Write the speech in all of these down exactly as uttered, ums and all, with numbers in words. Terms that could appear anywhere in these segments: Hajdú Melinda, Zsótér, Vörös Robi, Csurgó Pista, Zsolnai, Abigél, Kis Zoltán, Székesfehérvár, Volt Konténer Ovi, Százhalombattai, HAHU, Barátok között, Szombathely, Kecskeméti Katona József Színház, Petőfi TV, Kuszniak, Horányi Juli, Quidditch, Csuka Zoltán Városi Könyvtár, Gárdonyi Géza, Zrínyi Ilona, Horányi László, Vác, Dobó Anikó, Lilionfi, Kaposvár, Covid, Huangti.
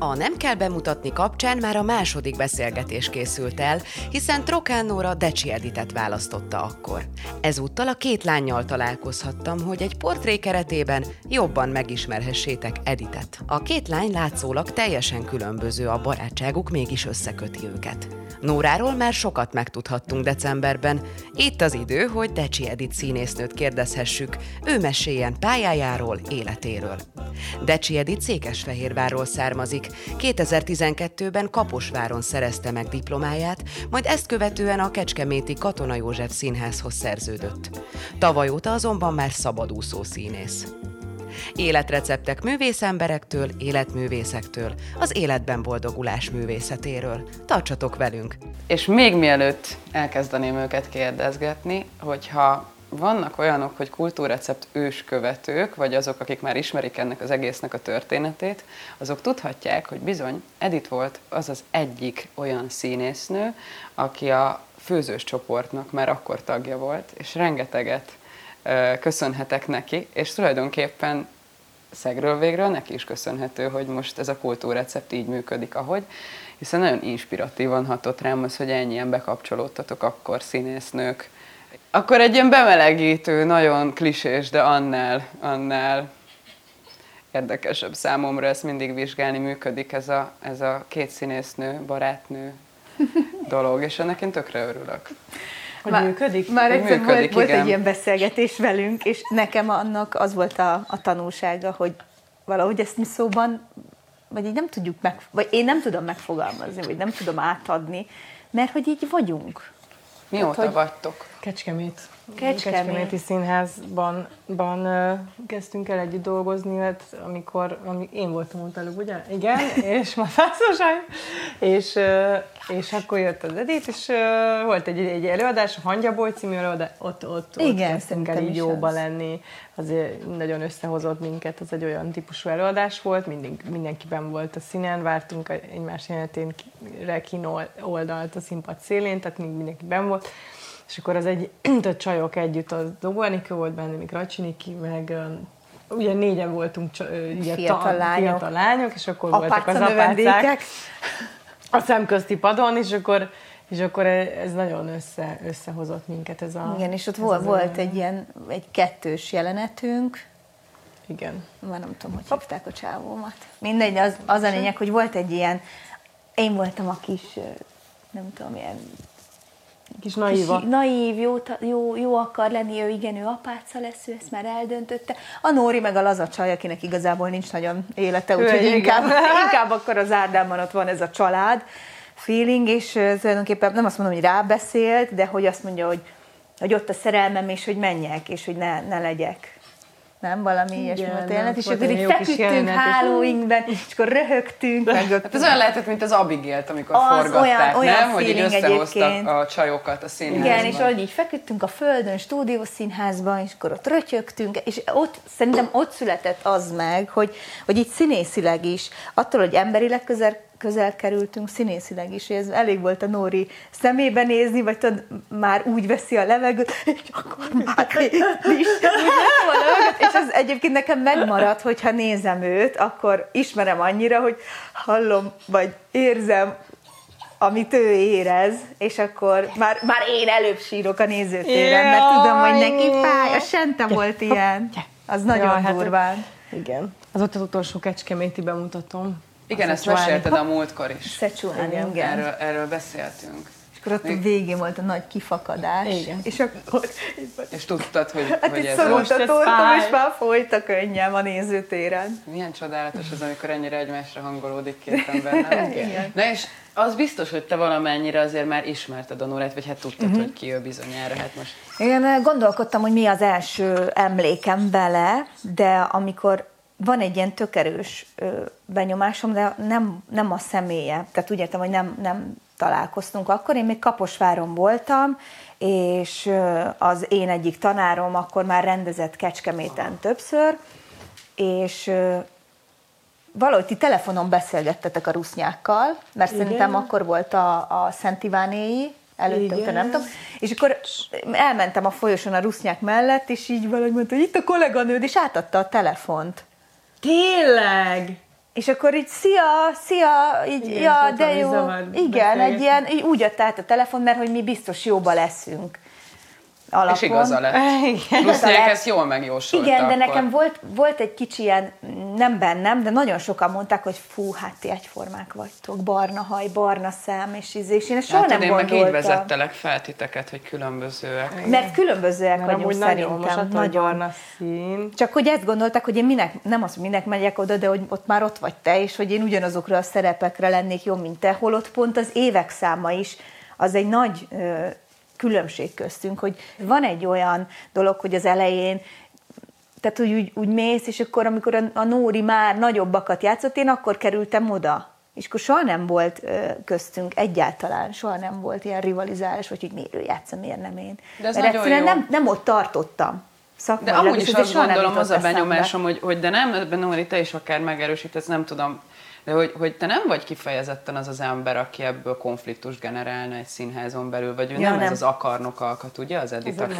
A Nem kell bemutatni kapcsán már a második beszélgetés készült el, hiszen Trokán Nóra Decsi Editet választotta akkor. Ezúttal a két lánnyal találkozhattam, hogy egy portré keretében jobban megismerhessétek Editet. A két lány látszólag teljesen különböző, a barátságuk mégis összeköti őket. Nóráról már sokat megtudhattunk decemberben. Itt az idő, hogy Decsi Edit színésznőt kérdezhessük, ő meséljen pályájáról, életéről. Decsi Edit Székesfehérvárról származik, kétezer-tizenkettőben Kaposváron szerezte meg diplomáját, majd ezt követően a Kecskeméti Katona József Színházhoz szerződött. Tavaly óta azonban már szabadúszó színész. Életreceptek művészemberektől, életművészektől, az életben boldogulás művészetéről. Tartsatok velünk! És még mielőtt elkezdeném őket kérdezgetni, hogyha vannak olyanok, hogy kultúrrecept őskövetők, vagy azok, akik már ismerik ennek az egésznek a történetét, azok tudhatják, hogy bizony Edit volt az az egyik olyan színésznő, aki a főzős csoportnak már akkor tagja volt, és rengeteget köszönhetek neki, és tulajdonképpen szegről végről neki is köszönhető, hogy most ez a kultúrrecept így működik, ahogy, hiszen nagyon inspiratívan hatott rám az, hogy ennyien bekapcsolódtatok akkor színésznők. Akkor egy ilyen bemelegítő, nagyon klisés, de annál, annál érdekesebb számomra ezt mindig vizsgálni, működik ez a, ez a két színésznő, barátnő dolog, és ennek én tökre örülök. Hogy már, működik? Már egyszer működik, volt, volt egy ilyen beszélgetés velünk, és nekem annak az volt a, a tanulsága, hogy valahogy ezt mi szóban, vagy így nem tudjuk meg, vagy én nem tudom megfogalmazni, vagy nem tudom átadni, mert hogy így vagyunk. Mióta hát, vagytok? Kecskemét. Kecskemét. Kecskeméti Színházban ban, uh, kezdtünk el együtt dolgozni, mert amikor ami, én voltam ott előbb, ugye? Igen, és már fászosság. És, uh, és akkor jött az Edit, és uh, volt egy, egy előadás, a Hangyaboly című előadás, ott, ott, ott igen, kezdtünk el így jóba lenni. Azért nagyon összehozott minket, ez egy olyan típusú előadás volt, mindig, mindenkiben volt a színen, vártunk egymás jelenetére kino oldalt a színpad szélén, tehát mindenkiben volt. És akkor az egy, a csajok együtt, az Dobó Anikó volt benne, még Racsiniki, meg ugye négyen voltunk ugye, fiatal, ta, lányok. fiatal lányok, és akkor apáca voltak az apácák a szemközti padon, és akkor, és akkor ez nagyon össze, összehozott minket. Ez a, igen, és ott volt, volt egy ilyen egy kettős jelenetünk. Igen. Már nem tudom, hogy hívták a csávómat. Mindegy, az, az a lényeg, hogy volt egy ilyen, én voltam a kis, nem tudom, ilyen kis naíva. Kis, naív, jó, jó, jó akar lenni, ő igen, ő apáca lesz, ő ezt már eldöntötte. A Nóri meg a laza csaj, akinek igazából nincs nagyon élete, úgyhogy inkább, inkább akkor az Ádámban ott van ez a család feeling, és tulajdonképpen nem azt mondom, hogy rábeszélt, de hogy azt mondja, hogy, hogy ott a szerelmem, és hogy menjek, és hogy ne, ne legyek. Nem, valami ilyesmi volt élet, és akkor így feküdtünk hálóinkben, és akkor röhögtünk. Hát ez olyan lehetett, mint az Abigélt, amikor az forgatták, olyan, olyan nem? Hogy így összehoztak egyébként a csajokat a színházban. Igen, és ahogy így feküdtünk a földön, stúdiószínházban, és akkor ott rötyögtünk, és ott, szerintem ott született az meg, hogy, hogy így színészileg is, attól, hogy emberileg közel, közel kerültünk, színészileg is, ez elég volt a Nóri szemébe nézni, vagy tudod, már úgy veszi a levegőt, és akkor már is. És az egyébként nekem megmarad, hogyha nézem őt, akkor ismerem annyira, hogy hallom, vagy érzem, amit ő érez, és akkor már, már én előbb sírok a nézőtéren, mert tudom, hogy neki fáj, a Sente volt ilyen. Az nagyon ja, durván. Hát, igen. Az ott az utolsó kecskeméti bemutatom. Igen, ezt mesélted a múltkor is. Széchuánia, igen. Erről, erről beszéltünk. És akkor ott a végén volt a nagy kifakadás. Igen. És akkor... És tudtad, hogy, hát hogy ez most ez torkom, és már folyt a könnyem a nézőtéren. Milyen csodálatos az, amikor ennyire egymásra hangolódik két ember. Igen. Na és az biztos, hogy te valamennyire azért már ismerted a Nórát, vagy hát tudtad, uh-huh. hogy ki ő bizonyára. Hát most... Én gondolkodtam, hogy mi az első emlékem vele, de amikor... Van egy ilyen tök erős benyomásom, de nem, nem a személye. Tehát úgy értem, hogy nem, nem találkoztunk akkor. Én még Kaposváron voltam, és az én egyik tanárom akkor már rendezett Kecskeméten többször, és valahogy ti telefonon beszélgettetek a Kuszniakkal, mert igen. Szerintem akkor volt a, a Szent Ivánéi, előtte, nem tudom. És akkor elmentem a folyosón a Kuszniak mellett, és így valahogy mondta, hogy itt a kolléganőd, és átadta a telefont. Tényleg? És akkor így szia, szia, így, igen, ja, de jó. Igen, egy ilyen, így úgy adta át a telefon, mert hogy mi biztos jóba leszünk. Alapon. És igaza lett. Kuszniak ezt jól megjósolta. Igen, de akkor nekem volt, volt egy kicsi ilyen, nem bennem, de nagyon sokan mondták, hogy fú, hát ti egyformák vagytok, barna haj, barna szám, és ízés. Én ezt soha hát, nem én gondoltam. Én meg így vezettelek fel titeket, hogy különbözőek. Igen. Mert különbözőek mert vagyunk szerintem. Nagyon, nagyon barna szín. Csak hogy ezt gondolták, hogy én minek, nem azt, hogy minek megyek oda, de hogy ott már ott vagy te, és hogy én ugyanazokra a szerepekre lennék jó, mint te, holott pont az évek száma is, az egy nagy különbség köztünk, hogy van egy olyan dolog, hogy az elején, tehát hogy úgy, úgy mész, és akkor amikor a, a Nóri már nagyobbakat játszott, én akkor kerültem oda. És akkor soha nem volt köztünk egyáltalán, soha nem volt ilyen rivalizálás, vagy hogy miért ő játsza, miért nem én. De ez mert egyszerűen nem, nem ott tartottam. De amúgy is azt gondolom, az a benyomásom, hogy, hogy de nem, Nóri, te is akár megerősítesz, nem tudom, de hogy, hogy te nem vagy kifejezetten az az ember, aki ebből konfliktust generálna egy színházon belül, vagy ő ja, nem, nem ez az akarnok alkat, ugye, az Edith, aki...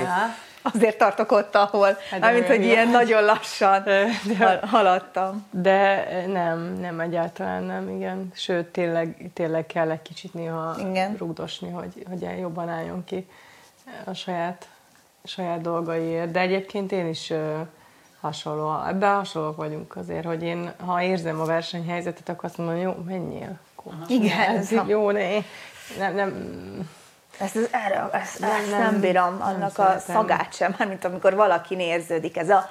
Azért tartok ott, ahol, amint hogy ilyen nem. Nagyon lassan de, haladtam. De nem, nem egyáltalán nem, igen. Sőt, tényleg, tényleg kell egy kicsit néha igen. Rúgdosni, hogy, hogy jobban álljon ki a saját, saját dolgaiért. De egyébként én is... Hasonló, ebben hasonlók vagyunk azért, hogy én, ha érzem a versenyhelyzetet, akkor azt mondom, jó, menjél. Igen. Ez ha... Jó, ne, nem, nem. Ezt, az, erre, ezt, nem, ezt nem, nem bírom, nem annak szeretem. A szagát sem, mint amikor valakin érződik ez a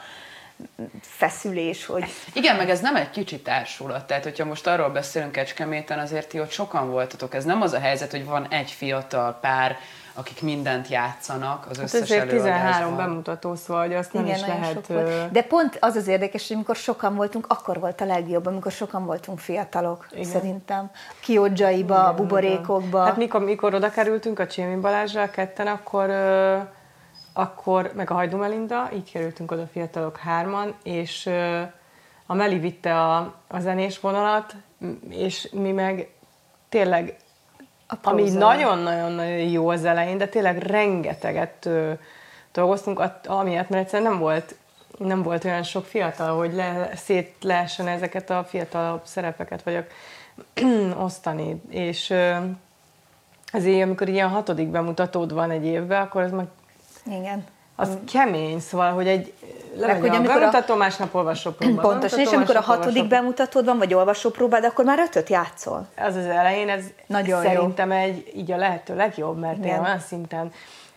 feszülés, hogy... Igen, meg ez nem egy kicsi társulat, tehát hogyha most arról beszélünk Kecskeméten, azért ti ott sokan voltatok, ez nem az a helyzet, hogy van egy fiatal pár, akik mindent játszanak az összes hát előadásban. tizenhárom bemutató, szóval, hogy azt nem igen, is lehet... De pont az az érdekes, hogy amikor sokan voltunk, akkor volt a legjobb, amikor sokan voltunk fiatalok, igen. Szerintem. Kiodzsaiba, buborékokba. Hát mikor, mikor oda kerültünk a Csémi Balázsra ketten, akkor, akkor meg a Hajdú Melinda, így kerültünk oda fiatalok hárman, és a Meli vitte a, a zenés vonalat, és mi meg tényleg... Ami nagyon-nagyon jó az elején, de tényleg rengeteget ö, dolgoztunk, amiatt, mert egyszerűen nem volt, nem volt olyan sok fiatal, hogy le, szét lehessen ezeket a fiatal szerepeket vagyok osztani. És ö, azért, amikor ilyen hatodik bemutatód van egy évben, akkor az meg... Igen. Az kemény, szóval, hogy egy levegyen a bemutató, a... másnap olvasópróbában. Pontosan, és amikor a hatodik bemutatód van, vagy olvasópróbád, akkor már ötöt játszol. Az az elején, ez nagyon szerintem jó. Egy, így a lehető legjobb, mert igen. Én olyan szinten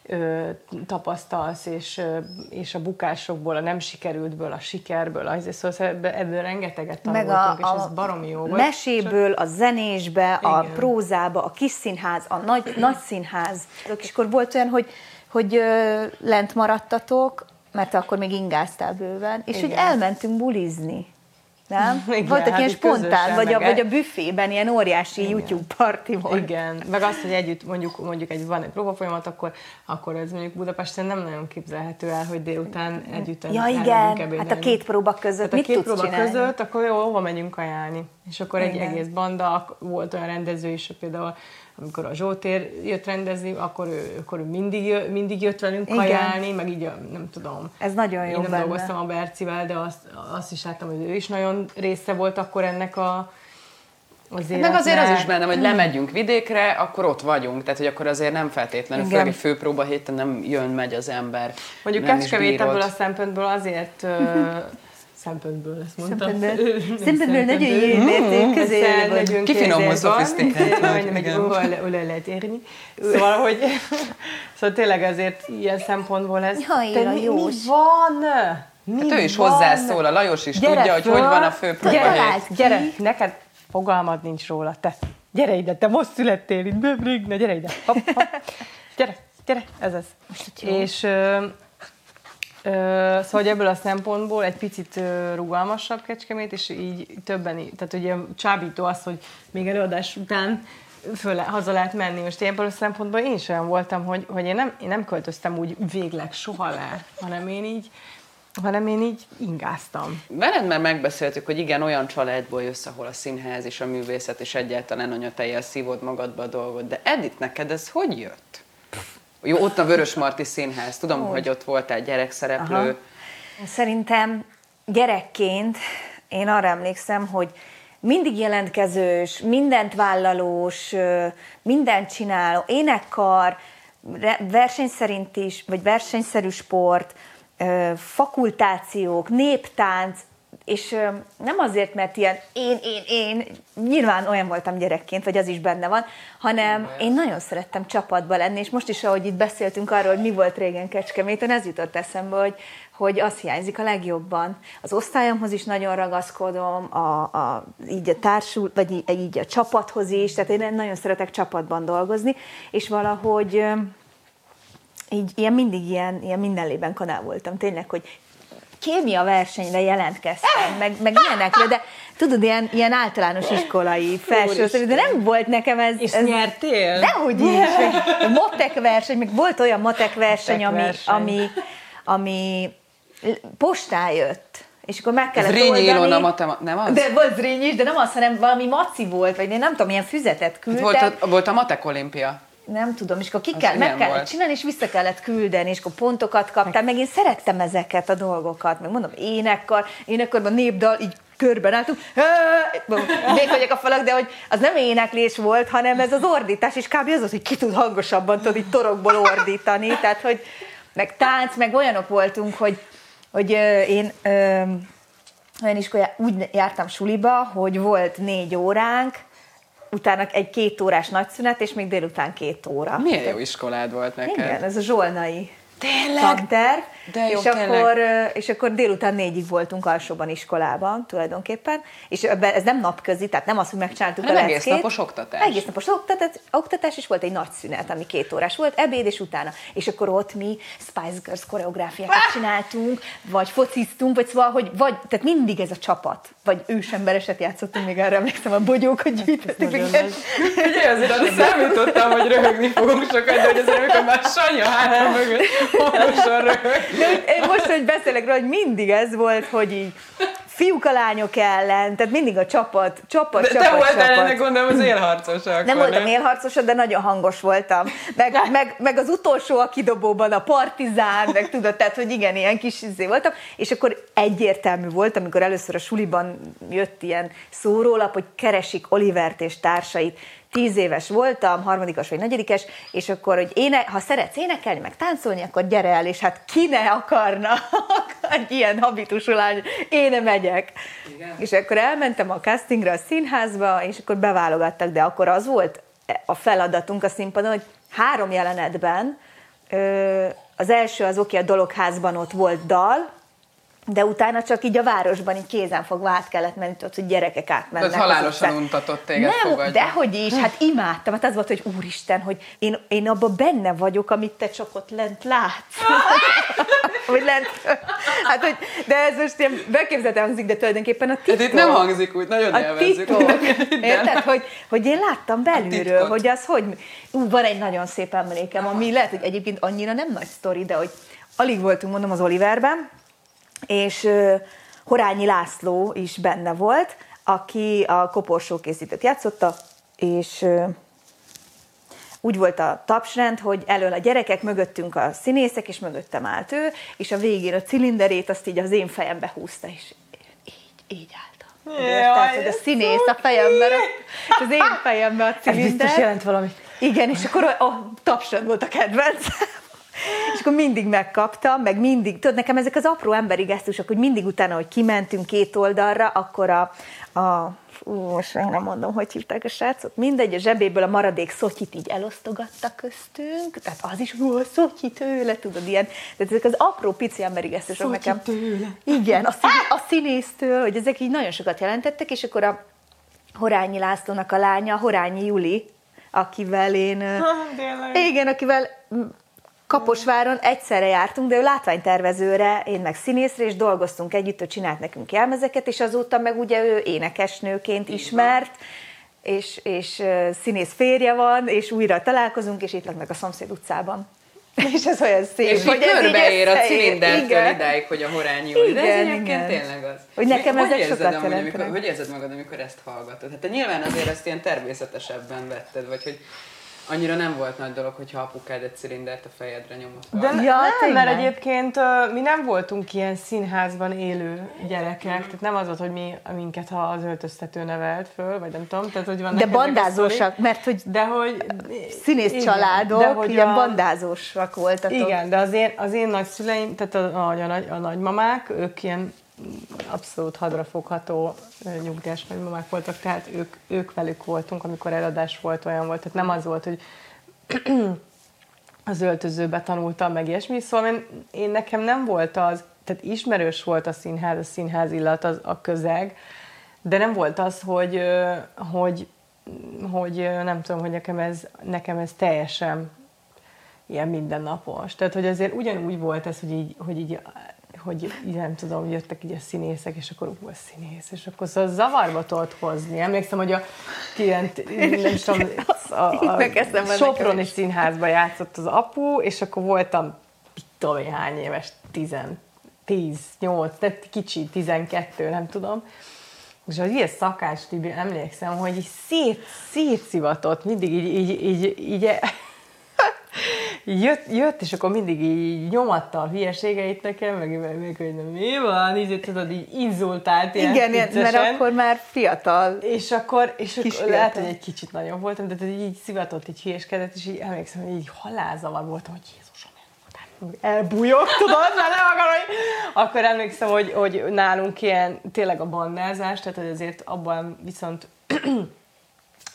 ö, tapasztalsz, és, ö, és a bukásokból, a nem sikerültből, a sikerből, azért szóval ebből rengeteget tanultunk, és ez baromi jó volt. Meséből, a zenésbe, igen. A prózába, a kis színház, a nagy, nagy színház. És akkor volt olyan, hogy hogy ö, lent maradtatok, mert akkor még ingáztál bőven, és igen. Hogy elmentünk bulizni, nem? Igen, voltak hát ilyen spontán, vagy a, vagy a büfében ilyen óriási igen. YouTube party volt. Igen, meg azt, hogy együtt mondjuk, mondjuk egy, van egy próbafolyamat, akkor, akkor ez mondjuk Budapesten nem nagyon képzelhető el, hogy délután együtt ja, elmegyünk ebédelni. Hát a két próba között hát mit tudsz csinálni? A két próba között, akkor jó, hova megyünk ajánlni. És akkor igen. Egy egész banda, volt olyan rendező is, például amikor a Zsótér jött rendezni, akkor ő, akkor ő mindig, jö, mindig jött velünk igen. Kajálni, meg így nem tudom. Ez nagyon jó. Én nem benne. Dolgoztam a Bercivel, de azt, azt is láttam, hogy ő is nagyon része volt akkor ennek a az életnek. Meg azért az is bennem, hogy lemegyünk vidékre, akkor ott vagyunk. Tehát, hogy akkor azért nem feltétlenül, főleg egy főpróba héten nem jön-megy az ember. Mondjuk Kecskemét ebből a szempontból azért... Szempontból, ezt mondtam. Szempontból nagyon jó érték, közel vagyunk. Kifinomul, szofisztikált. Majdnem egy oda lehet érni. Szóval, hogy tényleg azért ilyen szempontból ez... Mi van? Hát ő is hozzászól, a Lajos is tudja, hogy hogy van a főpróbahelyet. Gyere, neked fogalmad nincs róla, te. Gyere ide, te most születtél itt, bőbrig, na gyere ide. Gyere, gyere, ez az. És... Ö, szóval ebből a szempontból egy picit ö, rugalmasabb Kecskemét, és így többen, tehát ugye csábító az, hogy még előadás után föl, haza lehet menni. Most ebből a szempontból én is olyan voltam, hogy, hogy én, nem, én nem költöztem úgy végleg soha le, hanem én így, hanem én így ingáztam. Veled már megbeszéltük, hogy igen, olyan családból jössz, ahol a színház és a művészet, és egyáltalán anyatejjel szívod magadba a dolgot, de Edith, neked ez hogy jött? Jó, ott a Vörösmarty Színház, tudom, úgy. Hogy ott voltál gyerekszereplő. Aha. Szerintem gyerekként én arra emlékszem, hogy mindig jelentkezős, mindent vállalós, mindent csináló, énekkar, verseny szerint is, vagy versenyszerű sport, fakultációk, néptánc, és nem azért, mert ilyen én, én, én, nyilván olyan voltam gyerekként, vagy az is benne van, hanem én nagyon szerettem csapatba lenni, és most is, ahogy itt beszéltünk arról, hogy mi volt régen Kecskeméten, ez jutott eszembe, hogy, hogy az hiányzik a legjobban. Az osztályomhoz is nagyon ragaszkodom, a, a, így a társul, vagy így a csapathoz is, tehát én nagyon szeretek csapatban dolgozni, és valahogy így ilyen mindig ilyen, ilyen mindenlében kanál voltam, tényleg, hogy kémia versenyre jelentkeztem, meg, meg ilyenekre, de tudod, ilyen, ilyen általános iskolai felső, de nem volt nekem ez... És ez, nyertél? Dehogy is. Matek verseny, meg volt olyan matek verseny, ami, ami, ami postán jött. És akkor meg kellett Zrínyi oldani. Zrínyi Ilona matematika, nem az? De volt Zrínyi is, de nem az, hanem valami maci volt, vagy én nem tudom, ilyen füzetet küldtek. Volt a, volt a matek olimpia. Nem tudom, és akkor ki kell, meg kellett csinálni, és vissza kellett küldeni, és akkor pontokat kaptam, meg én szerettem ezeket a dolgokat, meg mondom, énekkar, énekkarban népdal, így körben álltunk, vékonyak a falak, de hogy az nem éneklés volt, hanem ez az ordítás, és kb. Az az, hogy ki tud hangosabban, tudod így torokból ordítani, tehát hogy, meg tánc, meg olyanok voltunk, hogy, hogy ö, én ö, olyan iskolá, úgy jártam suliba, hogy volt négy óránk, utána egy két órás nagyszünet, és még délután két óra. Milyen jó iskolád volt neked? Igen, ez a zsolnai tanterv, és, és akkor délután négyig voltunk alsóban iskolában tulajdonképpen, és ez nem napközi, tehát nem az, hogy megcsináltuk nem a leckét. Egész napos oktatás. Egész napos oktatás, oktatás, és volt egy nagy szünet, ami két órás volt, ebéd és utána. És akkor ott mi Spice Girls koreográfiákat ah! csináltunk, vagy fociztunk, vagy szóval, hogy vagy, tehát mindig ez a csapat, vagy ősembereset játszottunk, még arra emlékszem, a bogyókat gyűjtöttük. Ugye azért arra számítottam, hogy röhögni fogunk sokat, de hogy azért, amikor már Sanya hátra mögött hangosan röhög. De most, hogy beszélek róla, hogy mindig ez volt, hogy így fiúk a lányok ellen, tehát mindig a csapat, csapat, de csapat, te voltál csapat. Ennek gondolom az élharcosa akkor, nem? Voltam élharcosa, de nagyon hangos voltam. Meg, meg, meg az utolsó a kidobóban, a partizán, meg tudod, tehát, hogy igen, ilyen kis izé voltam, és akkor egyértelmű volt, amikor először a suliban jött ilyen szórólap, hogy keresik Olivert és társait. Tíz éves voltam, harmadikos vagy negyedikes, és akkor, hogy éne, ha szeretsz énekelni, meg táncolni, akkor gyere el, és hát ki ne akarna egy ilyen habitusú lány, én megyek. Igen. És akkor elmentem a castingra a színházba, és akkor beválogattak, de akkor az volt a feladatunk a színpadon, hogy három jelenetben, az első az oké, a dologházban ott volt dal, de utána csak így a városban így kézenfogva át kellett menni, ott, hogy gyerekek átmennek. Ez halálosan untatott téged, fogadj. Dehogy is, hát imádtam. Hát az volt, hogy úristen, hogy én, én abban benne vagyok, amit te csak ott lent látsz. Hogy lent, hát, hogy, de ez most ilyen beképzeltem hangzik, de tulajdonképpen a titok. Hát itt nem hangzik úgy, nagyon élvezzük. A titok. Érted, hogy, hogy én láttam belülről, hogy az hogy... Ú, van egy nagyon szép emlékem, ami lehet, hogy egyébként annyira nem nagy sztori, de hogy alig voltunk, mondom, az Oliverben, és uh, Horányi László is benne volt, aki a koporsókészítőt játszotta, és uh, úgy volt a tapsrend, hogy elől a gyerekek, mögöttünk a színészek, és mögöttem állt ő, és a végén a cilinderét azt így az én fejembe húzta, és így, így álltam. Érted, hogy a színész a fejembe, és az én fejembe a cilinder. Ez biztos jelent valamit. Igen, és akkor a, a tapsrend volt a kedvencem. És akkor mindig megkaptam, meg mindig, tudod, nekem ezek az apró emberi gesztusok, hogy mindig utána, hogy kimentünk két oldalra, akkor a, a ú, most meg nem mondom, hogy hívták a srácot, mindegy, a zsebéből a maradék szotyit így elosztogatta köztünk, tehát az is, ú, a szotyi tőle, tudod, ilyen, tehát ezek az apró pici emberi gesztusok nekem. Tőle. Igen, a, szín, a színésztől, hogy ezek így nagyon sokat jelentettek, és akkor a Horányi Lászlónak a lánya, Horányi Juli, akivel én... Ha, igen, akivel... Kaposváron egyszerre jártunk, de ő látványtervezőre, én meg színészre, és dolgoztunk együtt, ő csinált nekünk jelmezeket, és azóta meg ugye ő énekesnőként ismert, és, és színész férje van, és újra találkozunk, és itt laknak a szomszéd utcában. És ez olyan szép, és hogy ez körbeér a cilindertől idáig, hogy a Horányi Juli. De ez egyébként tényleg az. Hogy nekem Mi, ezek sokat jelentenek. Hogy érzed magad, amikor ezt hallgatod? Hát te nyilván azért ezt ilyen természetesebben vetted, vagy hogy annyira nem volt nagy dolog, hogyha apukád egy cilindert a fejedre nyomott volna. De ja, nem, mert egyébként uh, mi nem voltunk ilyen színházban élő gyerekek, mm. tehát nem az volt, hogy mi, minket ha az öltöztető nevelt föl, vagy nem tudom, tehát hogy van. De bandázósak, mert hogy, de hogy színész igen, családok, de hogy ilyen a... bandázósak voltatok. Igen, de az én, az én nagyszüleim, tehát a, a, a, a nagymamák, ők ilyen abszolút hadrafogható nyugdíjas nagymamák voltak, tehát ők, ők velük voltunk, amikor eladás volt, olyan volt, tehát nem az volt, hogy az öltözőbe tanultam, meg ilyesmi, szóval én, én nekem nem volt az, tehát ismerős volt a színház, a színház illat, az, a közeg, de nem volt az, hogy, hogy, hogy nem tudom, hogy nekem ez, nekem ez teljesen ilyen mindennapos. Tehát, hogy azért ugyanúgy volt ez, hogy így, hogy így hogy nem tudom, jöttek így a színészek, és akkor új színész, és akkor szóval zavarba tudott hozni. Emlékszem, hogy a, nem tudom, a, a, a Soproni színházban játszott az apu, és akkor voltam, mit tudom, hány éves, tíz, nyolc, de kicsi, tizenkettő, nem tudom. És az ilyen Szakács Tibi, emlékszem, hogy így szét, szétszivatott, mindig így, így, így, így Jött, jött, és akkor mindig így nyomatta a hülyeségeit nekem, meg, meg, meg hogy nem, mi van, így tudod, így inzultált ilyen. Igen, viccesen. Mert akkor már fiatal. És akkor, és akkor lehet, hogy egy kicsit nagyon voltam, de így szivatott, így hülyeskedett, és így emlékszem, hogy így halálzavar voltam, hogy Jézusom, elbújok, tudod, már nem akarom, hogy... Akkor emlékszem, hogy, hogy nálunk ilyen tényleg a bandázás, tehát hogy azért abban viszont...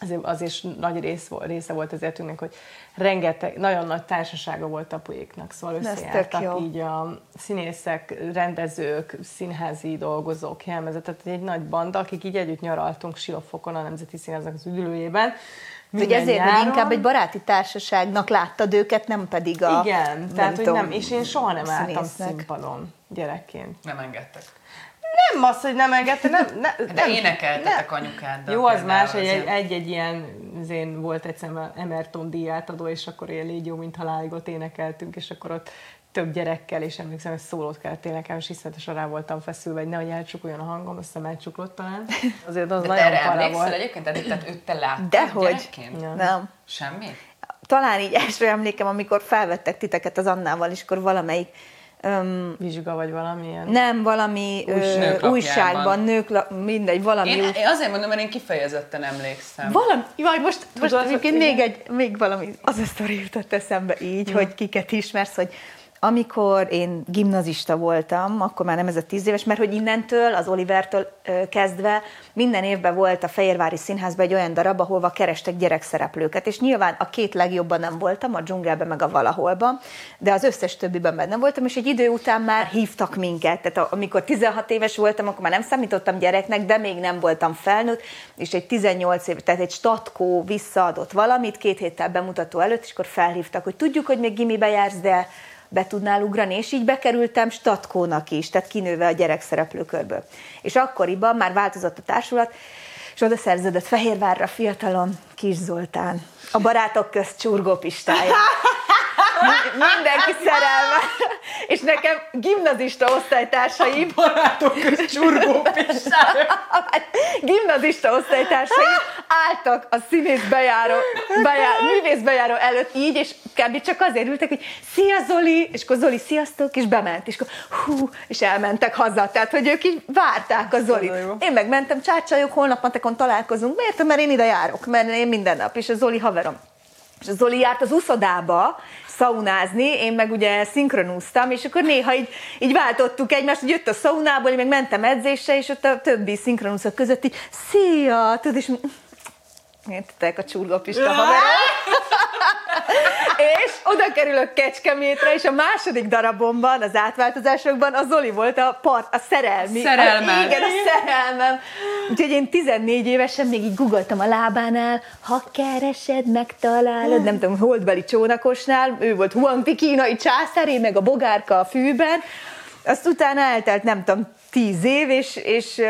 Azért, azért nagy rész volt, része volt az életünknek, hogy rengeteg, nagyon nagy társasága volt apuéknak, szóval összejártak így a színészek, rendezők, színházi dolgozók, jelmezet, tehát egy nagy banda, akik így együtt nyaraltunk Siófokon a Nemzeti Színháznak az üdülőjében. Hogy ezért, nyáron, hogy inkább egy baráti társaságnak láttad őket, nem pedig a... Igen, nem tehát, hogy nem, és én soha nem álltam színpadon gyerekként. Nem engedtek. Nem az, hogy nem engedte, nem... nem de nem, énekeltetek nem. Anyukáddal. Jó, az más, egy-egy ilyen, én volt egyszer Emerton díjátadó, és akkor én Légy jó, mint halálig ott énekeltünk, és akkor ott több gyerekkel, és emlékszem, hogy szólót kellett énekelni, és iszletesen rá voltam feszülve, hogy nehogy elcsukuljon a hangom, aztán elcsuklott talán. Azért az de nagyon para volt. De emlékszel egyébként? Tehát őt te láttad gyerekként? Dehogy. Nem. Semmi? Talán így első emlékem, amikor felvettek titeket az Annával, és akkor valamelyik Um, vizsga vagy valamilyen? Nem, valami Újs, ö, újságban, nők, mindegy, valami... Én, én azért mondom, mert én kifejezetten emlékszem. Valami, jaj, most, most egyébként még, egy, még valami, az a sztori jutott eszembe így, ja. Hogy kiket ismersz, hogy amikor én gimnazista voltam, akkor már nem ez a tíz éves, mert hogy innentől, az Olivertől kezdve minden évben volt a Fejérvári Színházban egy olyan darab, ahova kerestek gyerekszereplőket, és nyilván a két legjobban nem voltam, a Dzsungelben meg a Valaholban, de az összes többiben benne voltam, és egy idő után már hívtak minket, tehát amikor tizenhat éves voltam, akkor már nem számítottam gyereknek, de még nem voltam felnőtt, és egy tizennyolc év, tehát egy statkó visszaadott valamit, két héttel bemutató előtt, és akkor felhívtak, hogy tudjuk, hogy még gimibe jársz, de be tudnál ugrani, és így bekerültem statkónak is, tehát kinőve a gyerekszereplőkörből. És akkoriban már változott a társulat, és oda szerződött Fehérvárra fiatalon Kis Zoltán, a Barátok közt Csurgó Pistája. Mindenki szerelme. És nekem gimnazista osztálytársaim... Barátok közt Csurgó Pistája. Gimnazista osztálytársaim álltak a színész bejáró, bejáró, művész bejáró előtt így, és kb. Csak azért ültek, hogy szia Zoli, és akkor Zoli sziasztok, és bement, és akkor hú, és elmentek haza. Tehát, hogy ők így várták a Zolit. Én megmentem, csácsajok, holnap matekon találkozunk. Miért? Mert én ide járok, mert én minden nap, és a Zoli haverom. És a Zoli járt az uszodába szaunázni, én meg ugye szinkronúztam, és akkor néha így, így váltottuk egymást, hogy jött a szaunából, én meg mentem edzésre, és ott a többi szinkronúszok között így, szia, tudod, és értetek a Csurgópista haverom. És oda kerülök Kecskemétre, és a második darabomban, az átváltozásokban a Zoli volt a, part, a szerelmi. Szerelmem. A, igen, a szerelmem. Úgyhogy én tizennégy évesen még így googoltam a lábánál, ha keresed, megtalálod, nem tudom, holdbeli csónakosnál, ő volt Huangti kínai császár, én meg a bogárka a fűben, azt utána eltelt, nem tudom, tíz év, és, és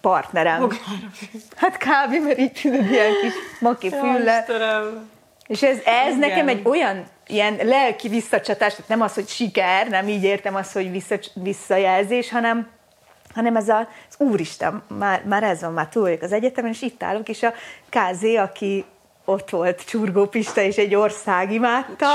partnerem. Bogárka fű. Hát kb. Mert így tudod, ilyen kis maki fülle. És ez, ez nekem egy olyan ilyen lelki visszacsatás, tehát nem az, hogy siker, nem így értem azt, hogy vissza, visszajelzés, hanem, hanem ez a, az úristen, már, már ez van, már túl vagyok az egyetemen, és itt állok, és a ká zé, aki ott volt Csurgó Pista, és egy ország imádta.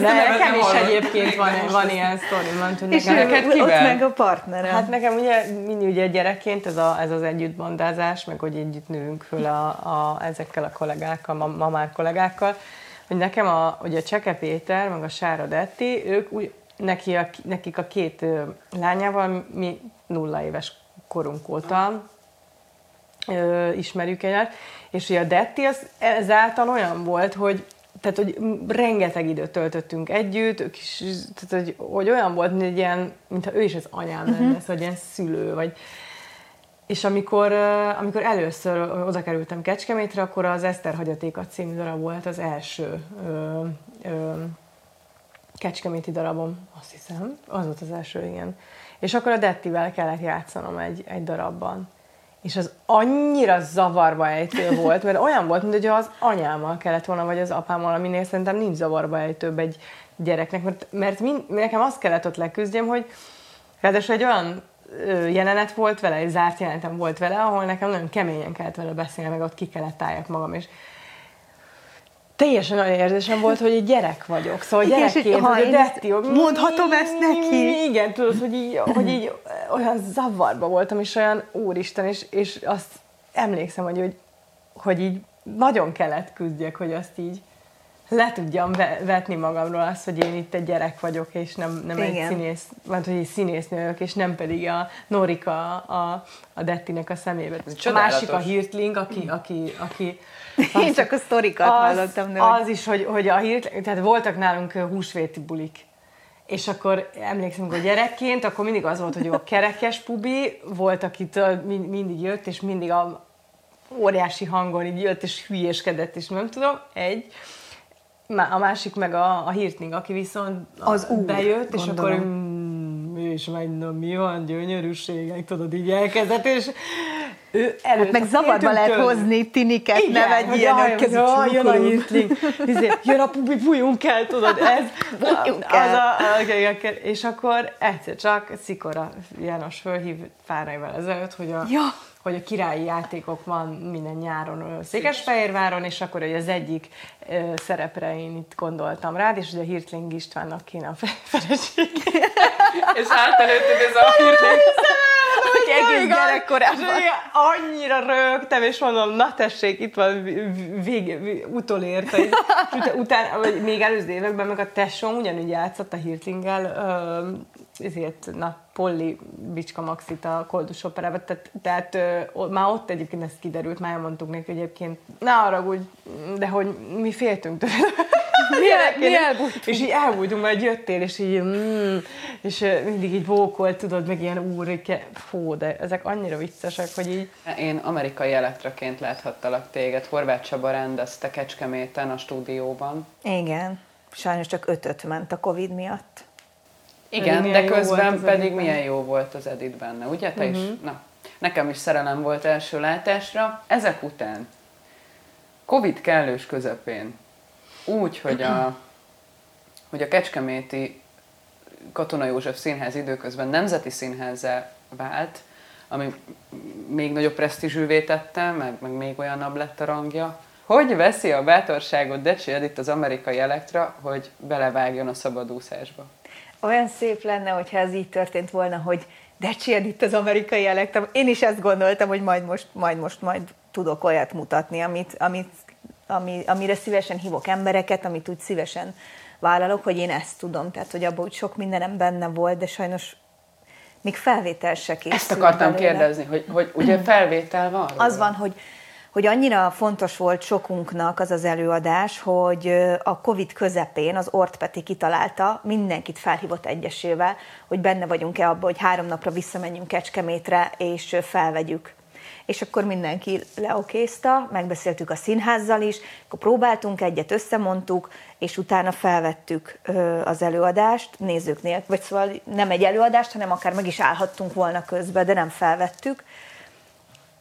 Nekem is egyébként van, van ilyen sztori. És ő, ott meg a partnerem. Hát nekem ugye mindig ugye gyerekként ez, a, ez az együttbandázás, meg hogy együtt nőünk föl a, a, ezekkel a kollégákkal, ma, mamák kollégákkal, hogy nekem a, ugye a Cseke Péter, meg a Sára Detti, ők úgy, neki a, nekik a két lányával mi nulla éves korunk óta ö, ismerjük egyet, és ugye a Detti az ezáltal olyan volt, hogy tehát, hogy rengeteg időt töltöttünk együtt, és, tehát, hogy, hogy olyan volt, mint ilyen, mintha ő is az anyám lenne, uh-huh. Szóval ilyen szülő, vagy... És amikor, amikor először oda kerültem Kecskemétre, akkor az Eszterhagyaték című darab volt az első ö, ö, kecskeméti darabom, azt hiszem, az volt az első, igen. És akkor a Dettivel kellett játszanom egy, egy darabban. És az annyira zavarba ejtő volt, mert olyan volt, mintha az anyámmal kellett volna, vagy az apámmal, aminél szerintem nincs zavarba ejtőbb egy gyereknek, mert, mert mind, nekem azt kellett ott leküzdjem, hogy ráadásul egy olyan jelenet volt vele, egy zárt jelenetem volt vele, ahol nekem nagyon keményen kellett vele beszélni, meg ott ki kellett álljak magam, és teljesen olyan érzésem volt, hogy egy gyerek vagyok. Szóval igen, gyerekként, hogy a Detti... Mondhatom ezt neki? Igen, tudod, hogy így, hogy így olyan zavarba voltam, és olyan úristen, és, és azt emlékszem, hogy, hogy, hogy így nagyon kellett küzdjek, hogy azt így le tudjam vetni magamról azt, hogy én itt egy gyerek vagyok, és nem, nem egy színész, mert hogy egy színésznő vagyok, és nem pedig a Norika a, a Dettinek a szemébe. A másik a Hirtling, aki... aki, aki Azt, én csak a sztorikat hallottam. Az, az is, hogy, hogy a hírt, tehát voltak nálunk húsvéti bulik, és akkor emlékszem, hogy gyerekként, akkor mindig az volt, hogy a kerekes pubi volt, akitől mindig jött, és mindig a óriási hangon így jött, és hülyéskedett, és nem tudom, egy. A másik meg a, a Hirtling, aki viszont az úr, bejött, és gondolom. Akkor mm, és mondom, mi van, gyönyörűségek, tudod, így elkezdett, és ő előtt, meg zavarba lehet hozni tiniket, igen, nem egy ilyen ötkező jön a Hirtling, jön a pubi, bújunk el, tudod, ez. az a, a, és akkor egyszer csak Szikora János fölhív pár évvel ezelőtt, hogy a, ja. hogy a királyi játékok van minden nyáron Székesfehérváron, és akkor az egyik ö, szerepre én itt gondoltam rád, és hogy a Hirtling Istvánnak kéne a feleségére. És átelőtted ez a Hirtling. Egész gyerekkorában. Annyira rögtem, és mondom, na tessék, itt van, vége, vége, utolérte. Utána, vagy még előző években meg a tesóm ugyanúgy játszott a Hirtlinggel, ezért, na, Polly Bicska Maxit a Koldus Operában, tehát, tehát ö, már ott egyébként ez kiderült, már mondtuk neki egyébként, ne haragudj, de hogy mi féltünk tőle. Mi, el, mi elbújtunk. És így elbújtunk, majd jöttél, és így mm, és mindig így bókolt, tudod, meg ilyen úrike, fú, de ezek annyira viccesek, hogy így... Én Amerikai Elektraként láthattalak téged, Horváth Csaba rendezte Kecskeméten a stúdióban. Igen, sajnos csak ötöt ment a Covid miatt. Igen, de közben pedig milyen jó volt az Edit benne, ugye? Te uh-huh. is, na, nekem is szerelem volt első látásra. Ezek után, Covid kellős közepén, úgy, hogy a, hogy a Kecskeméti Katona József Színház időközben Nemzeti Színházzá vált, ami még nagyobb presztízsűvé tette, meg, meg még olyanabb lett a rangja. Hogy veszi a bátorságot Decsi Edit az Amerikai Elektra, hogy belevágjon a szabadúszásba? Olyan szép lenne, hogyha ez így történt volna, hogy Decsi Edit az Amerikai Elektra. Én is ezt gondoltam, hogy majd most, majd most, majd tudok olyat mutatni, amit... amit Ami, amire szívesen hívok embereket, amit úgy szívesen vállalok, hogy én ezt tudom. Tehát, hogy abban úgy sok mindenem benne volt, de sajnos még felvétel se készült. Ezt akartam belőle kérdezni, hogy, hogy ugye felvétel van? Az van, hogy, hogy annyira fontos volt sokunknak az az előadás, hogy a Covid közepén az Ortpeti kitalálta, mindenkit felhívott egyesével, hogy benne vagyunk-e abban, hogy három napra visszamenjünk Kecskemétre, és felvegyük. És akkor mindenki leokézta, megbeszéltük a színházzal is, akkor próbáltunk egyet, összemondtuk, és utána felvettük az előadást nézők nélkül, vagy szóval nem egy előadást, hanem akár meg is állhattunk volna közben, de nem felvettük.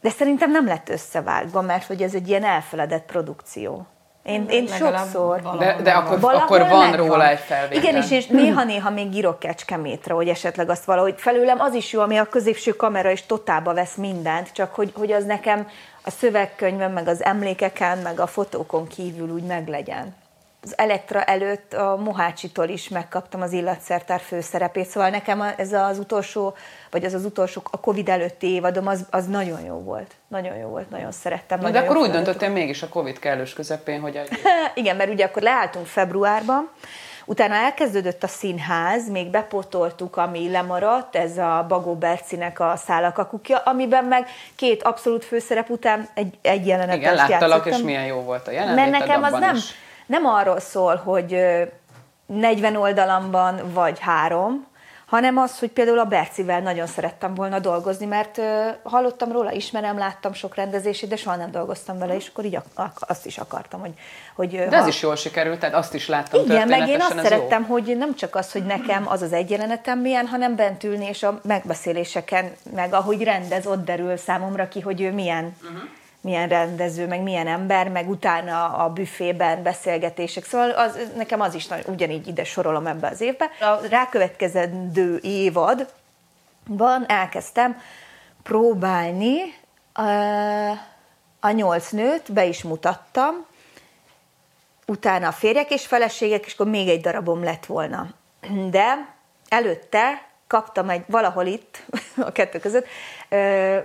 De szerintem nem lett összevágva, mert hogy ez egy ilyen elfeledett produkció. Én, én sokszor. De, de akkor, akkor van megvan. Róla egy felvétel. Igen, és, és néha-néha még írok Kecskemétre, hogy esetleg azt valahogy felülem. Az is jó, ami a középső kamera is totálba vesz mindent, csak hogy, hogy az nekem a szövegkönyvön, meg az emlékeken, meg a fotókon kívül úgy meglegyen. Az Elektra előtt a Mohácsitól is megkaptam az Illatszertár főszerepét, szóval nekem ez az utolsó, vagy az az utolsó, a Covid előtti évadom, az, az nagyon jó volt. Nagyon jó volt, nagyon szerettem. Nagyon de akkor úgy döntöttél mégis a Covid kellős közepén, hogy elég. Igen, mert ugye akkor leálltunk februárban, utána elkezdődött a színház, még bepótoltuk, ami lemaradt, ez a Bagó Bercinek a Szálakakukja, amiben meg két abszolút főszerep után egy, egy jelenetet igen, játszottam. Láttalak, és milyen jó volt a jelenléted. Mert nekem az nem... Is. Nem arról szól, hogy negyven oldalamban vagy három, hanem az, hogy például a Bercivel nagyon szerettem volna dolgozni, mert hallottam róla, ismerem, láttam sok rendezését, de soha nem dolgoztam vele, és akkor így azt is akartam, hogy... hogy de ez ha... is jól sikerült, tehát azt is láttam igen, történetesen, meg én azt szerettem, jó. Hogy nem csak az, hogy nekem az az egy jelenetem milyen, hanem bent ülni, és a megbeszéléseken, meg ahogy rendez, ott derül számomra ki, hogy ő milyen... Uh-huh. milyen rendező, meg milyen ember, meg utána a büfében beszélgetések. Szóval az, nekem az is ugyanígy ide sorolom ebbe az évbe. A rákövetkezendő évadban elkezdtem próbálni a, a nyolc nőt, be is mutattam, utána a férjek és feleségek, és akkor még egy darabom lett volna. De előtte kaptam egy, valahol itt, a kettő között,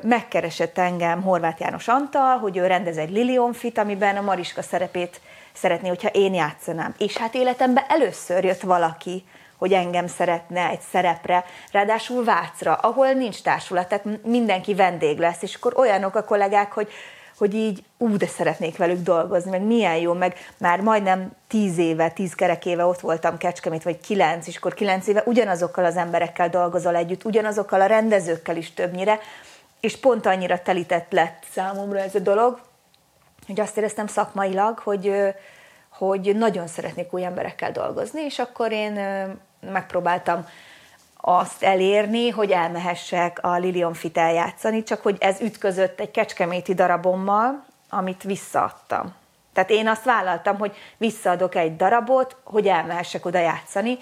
megkeresett engem Horváth János Antal, hogy ő rendez egy Lilionfit, amiben a Mariska szerepét szeretné, hogyha én játszanám. És hát életemben először jött valaki, hogy engem szeretne egy szerepre, ráadásul Vácra, ahol nincs társulat, tehát mindenki vendég lesz, és akkor olyanok a kollégák, hogy, hogy így ú, de szeretnék velük dolgozni, meg milyen jó, meg már majdnem tíz éve, tíz kerek éve ott voltam Kecskemét, vagy kilenc, és akkor kilenc éve ugyanazokkal az emberekkel dolgozol együtt, ugyanazokkal a rendezőkkel is többnyire, és pont annyira telített lett számomra ez a dolog, hogy azt éreztem szakmailag, hogy, hogy nagyon szeretnék új emberekkel dolgozni, és akkor én megpróbáltam azt elérni, hogy elmehessek a Lilionfit eljátszani, csak hogy ez ütközött egy kecskeméti darabommal, amit visszaadtam. Tehát én azt vállaltam, hogy visszaadok egy darabot, hogy elmehessek oda játszani,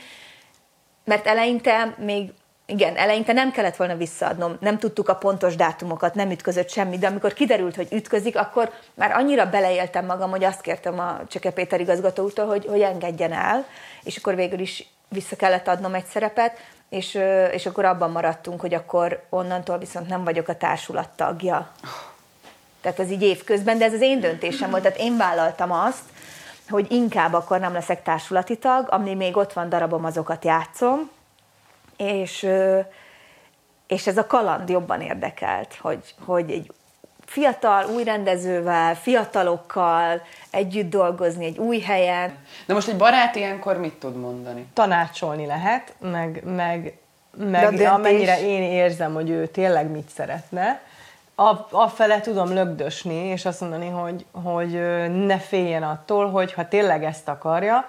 mert eleinte még, igen, eleinte nem kellett volna visszaadnom, nem tudtuk a pontos dátumokat, nem ütközött semmi, de amikor kiderült, hogy ütközik, akkor már annyira beleéltem magam, hogy azt kértem a Cseke Péter igazgató úrtól, hogy, hogy engedjen el, és akkor végül is vissza kellett adnom egy szerepet, és, és akkor abban maradtunk, hogy akkor onnantól viszont nem vagyok a társulat tagja. Tehát ez így évközben, de ez az én döntésem volt, tehát én vállaltam azt, hogy inkább akkor nem leszek társulati tag, ami még ott van darabom, azokat játszom, és, és ez a kaland jobban érdekelt, hogy, hogy egy fiatal, új rendezővel, fiatalokkal együtt dolgozni egy új helyen. De most egy barát ilyenkor mit tud mondani? Tanácsolni lehet, meg, meg, meg amennyire én érzem, hogy ő tényleg mit szeretne, afele tudom lögdösni, és azt mondani, hogy, hogy ne féljen attól, hogy ha tényleg ezt akarja,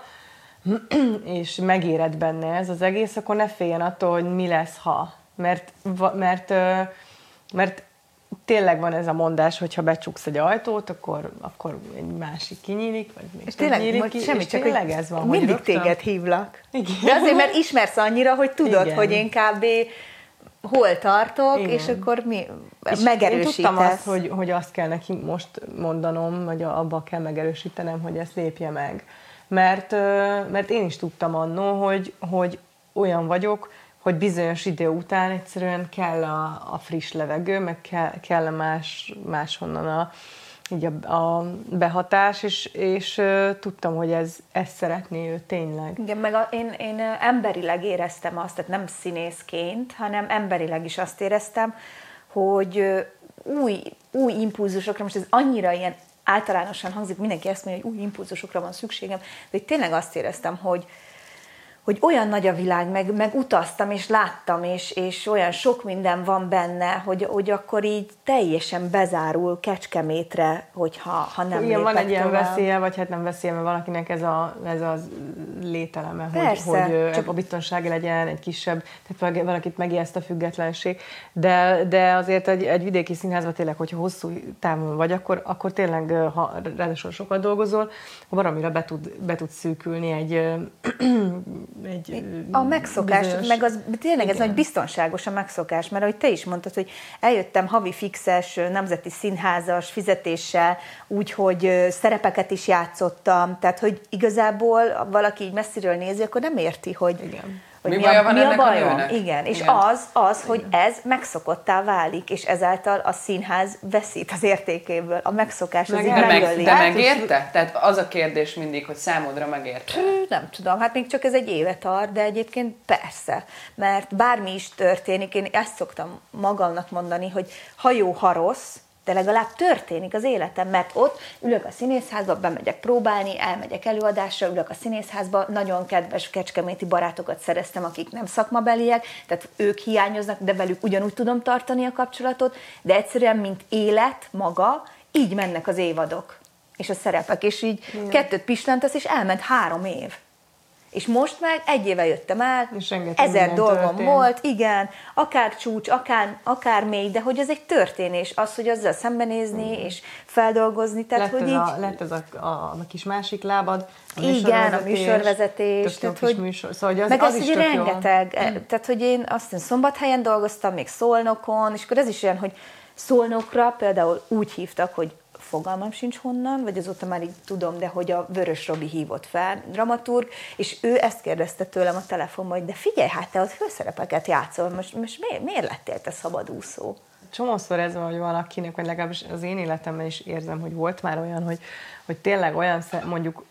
és megéred benne ez az egész, akkor ne féljen attól, hogy mi lesz, ha. Mert, mert, mert tényleg van ez a mondás, hogy ha becsuksz egy ajtót, akkor, akkor egy másik kinyílik, vagy még és tényleg, nyílik ki, semmi, és csak tényleg ez van. Mindig hogy téged hívlak. Igen. De azért, mert ismersz annyira, hogy tudod, igen, hogy én kb. Hol tartok, igen, és akkor mi megerősítesz. Én tudtam azt, hogy, hogy azt kell neki most mondanom, vagy abba kell megerősítenem, hogy ezt lépje meg. Mert, mert én is tudtam annó, hogy, hogy olyan vagyok, hogy bizonyos idő után egyszerűen kell a, a friss levegő, meg kell, kell más, máshonnan a, így a, a behatás, és, és uh, tudtam, hogy ez, ez szeretné ő tényleg. Igen, meg a, én, én emberileg éreztem azt, tehát nem színészként, hanem emberileg is azt éreztem, hogy új, új impulzusokra, most ez annyira ilyen általánosan hangzik, mindenki ezt mondja, hogy új impulzusokra van szükségem, de tényleg azt éreztem, hogy hogy olyan nagy a világ, meg, meg utaztam, és láttam, és, és olyan sok minden van benne, hogy, hogy akkor így teljesen bezárul Kecskemétre, hogyha ha nem igen, van egy ilyen veszélye, vagy hát nem veszélye, mert valakinek ez, a, ez az lételeme, persze, hogy, hogy csak a biztonsági legyen, egy kisebb, tehát valakit megijeszt a függetlenség. De, de azért egy, egy vidéki színházban tényleg, hogyha hosszú távon vagy, akkor, akkor tényleg, ha ráadásul sokat dolgozol, valamire be tud, be tud szűkülni egy... Egy a megszokás, bizonyos, meg az, tényleg igen. Ez nagy biztonságos a megszokás, mert ahogy te is mondtad, hogy eljöttem havi fixes, nemzeti színházas fizetéssel, úgyhogy szerepeket is játszottam, tehát hogy igazából valaki így messziről nézi, akkor nem érti, hogy, igen. hogy mi, mi a, mi a bajom. A igen. És igen. az, az hogy igen. ez megszokottá válik, és ezáltal a színház veszít az értékéből, a megszokás meg, az így megöli. De megérte? Tehát az a kérdés mindig, hogy számodra megérte? Nem tudom, hát még csak ez egy éve tart, de egyébként persze, mert bármi is történik, én ezt szoktam magamnak mondani, hogy ha jó, ha rossz, de legalább történik az életem, mert ott ülök a színészházba, bemegyek próbálni, elmegyek előadásra, ülök a színészházba, nagyon kedves kecskeméti barátokat szereztem, akik nem szakmabeliek, tehát ők hiányoznak, de velük ugyanúgy tudom tartani a kapcsolatot, de egyszerűen, mint élet maga, így mennek az évadok, és a szerepek, és így igen. kettőt pislantasz, és elment három év. És most meg egy éve jöttem el, ezer dolgom volt, igen, akár csúcs, akár, akár mély, de hogy ez egy történés, az, hogy azzal szembenézni mm. és feldolgozni, tehát lett hogy így... A, lett ez a, a, a kis másik lábad, a igen, a műsorvezetés, tehát, hogy... műsor, szóval, hogy az, meg az, az is, is rengeteg, mm. tehát hogy én aztán Szombathelyen dolgoztam, még Szolnokon, és akkor ez is olyan, hogy Szolnokra például úgy hívtak, hogy fogalmam sincs honnan, vagy azóta már így tudom, de hogy a Vörös Robi hívott fel, dramaturg, és ő ezt kérdezte tőlem a telefonban, hogy de figyelj, hát te ott főszerepeket játszol, most, most miért, miért lettél te szabadúszó? Csomószor ez van, hogy valakinek, vagy legalábbis az én életemben is érzem, hogy volt már olyan, hogy, hogy tényleg olyan, mondjuk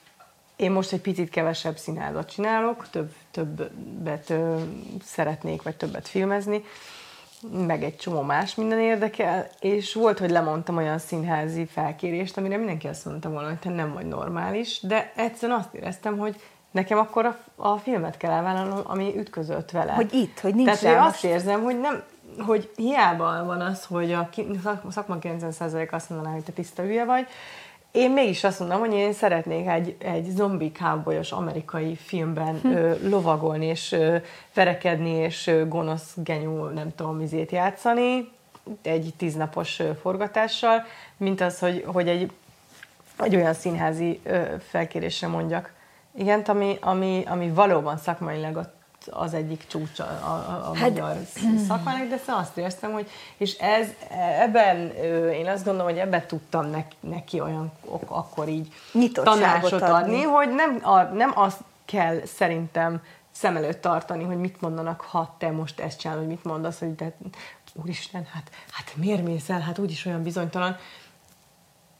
én most egy picit kevesebb színházat csinálok, több, többet szeretnék, vagy többet filmezni, meg egy csomó más minden érdekel, és volt, hogy lemondtam olyan színházi felkérést, amire mindenki azt mondta volna, hogy te nem vagy normális, de egyszerűen azt éreztem, hogy nekem akkor a, a filmet kell elvállalnom, ami ütközött vele. Hogy itt, hogy nincs. Tehát én azt érzem, hogy nem, hogy hiába van az, hogy a szakma kilencven százalék azt mondaná, hogy te tiszta hülye vagy, én mégis azt mondom, hogy én szeretnék egy, egy zombi cowboyos amerikai filmben hm. ö, lovagolni, és ö, verekedni, és ö, gonosz genyú, nem tudom, mizét játszani, egy tíznapos ö, forgatással, mint az, hogy, hogy egy, egy olyan színházi ö, felkérésre mondjak. Igen, ami, ami, ami valóban szakmailag a az egyik csúcsa a, a hát, magyar szakmának, de szóval azt éreztem, hogy és ez, ebben én azt gondolom, hogy ebben tudtam neki, neki olyan akkor így tanácsot adni, adni, hogy nem, a, nem azt kell szerintem szem előtt tartani, hogy mit mondanak, ha te most ezt csinálod, hogy mit mondasz, hogy de, úristen, hát, hát miért mész el, hát úgyis olyan bizonytalan.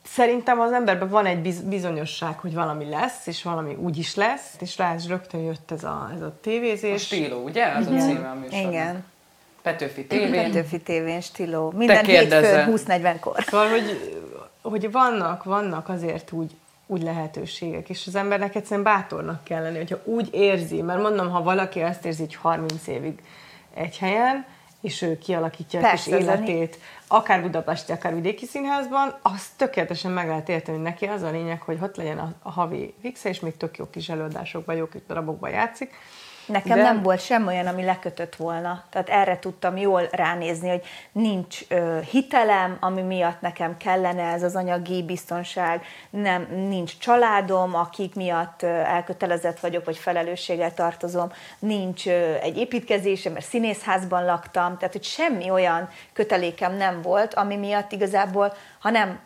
Szerintem az emberben van egy bizonyosság, hogy valami lesz, és valami úgy is lesz, és rá is rögtön jött ez a, ez a tévézés. A Stíló, ugye? Az igen. a címe a műsorban. Igen. Petőfi té vén. Petőfi té vén, Stíló. Minden hétfőn húsz negyvenkor. Szóval, hogy, hogy vannak, vannak azért úgy, úgy lehetőségek, és az embernek egyszerűen bátornak kell lenni, hogyha úgy érzi, mert mondom, ha valaki azt érzi, hogy harminc évig egy helyen, és ő kialakítja persze, a kis életét, akár budapesti, akár vidéki színházban, azt tökéletesen meg lehet érteni, hogy neki az a lényeg, hogy ott legyen a, a havi fixe, és még tök jó kis előadásokban, jó kis darabokban játszik. Nekem de... nem volt sem olyan, ami lekötött volna. Tehát erre tudtam jól ránézni, hogy nincs ö, hitelem, ami miatt nekem kellene ez az anyagi biztonság, nem, nincs családom, akik miatt ö, elkötelezett vagyok, vagy felelősséggel tartozom, nincs ö, egy építkezésem, mert színészházban laktam, tehát hogy semmi olyan kötelékem nem volt, ami miatt igazából, ha nem,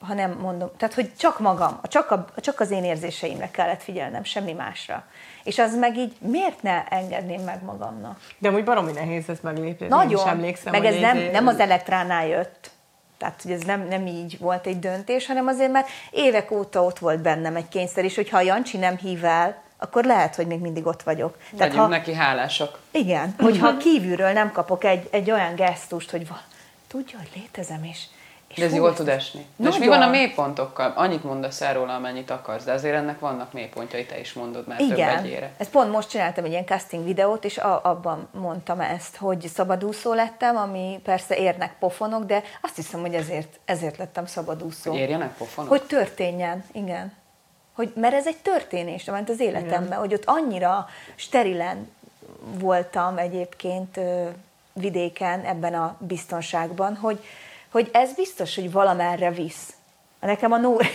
ha nem mondom, tehát hogy csak magam, csak, a, csak az én érzéseimre kellett figyelnem, semmi másra. És az meg így, miért ne engedném meg magamnak? De amúgy baromi nehéz ezt meglépni. Nagyon, meg ez nem, nem az Elektránál jött. Tehát, hogy ez nem, nem így volt egy döntés, hanem azért, mert évek óta ott volt bennem egy kényszer, és hogyha a Jancsi nem hív el, akkor lehet, hogy még mindig ott vagyok. Tehát, vagyunk ha, neki hálásak. Igen, hogyha kívülről nem kapok egy, egy olyan gesztust, hogy van, tudja, hogy létezem is, De ez jól tud esni. De és mi van a mélypontokkal? Annyit mondasz el róla, amennyit akarsz, de azért ennek vannak mélypontjai, te is mondod már több egyére. Ezt pont most csináltam egy ilyen casting videót, és a, abban mondtam ezt, hogy szabadúszó lettem, ami persze érnek pofonok, de azt hiszem, hogy ezért, ezért lettem szabadúszó. Hogy érjenek pofonok? Hogy történjen, igen. Hogy, mert ez egy történés, mert az életemben, igen. Hogy ott annyira sterilen voltam egyébként vidéken ebben a biztonságban, hogy hogy ez biztos, hogy valamerre visz. Nekem a Nóri...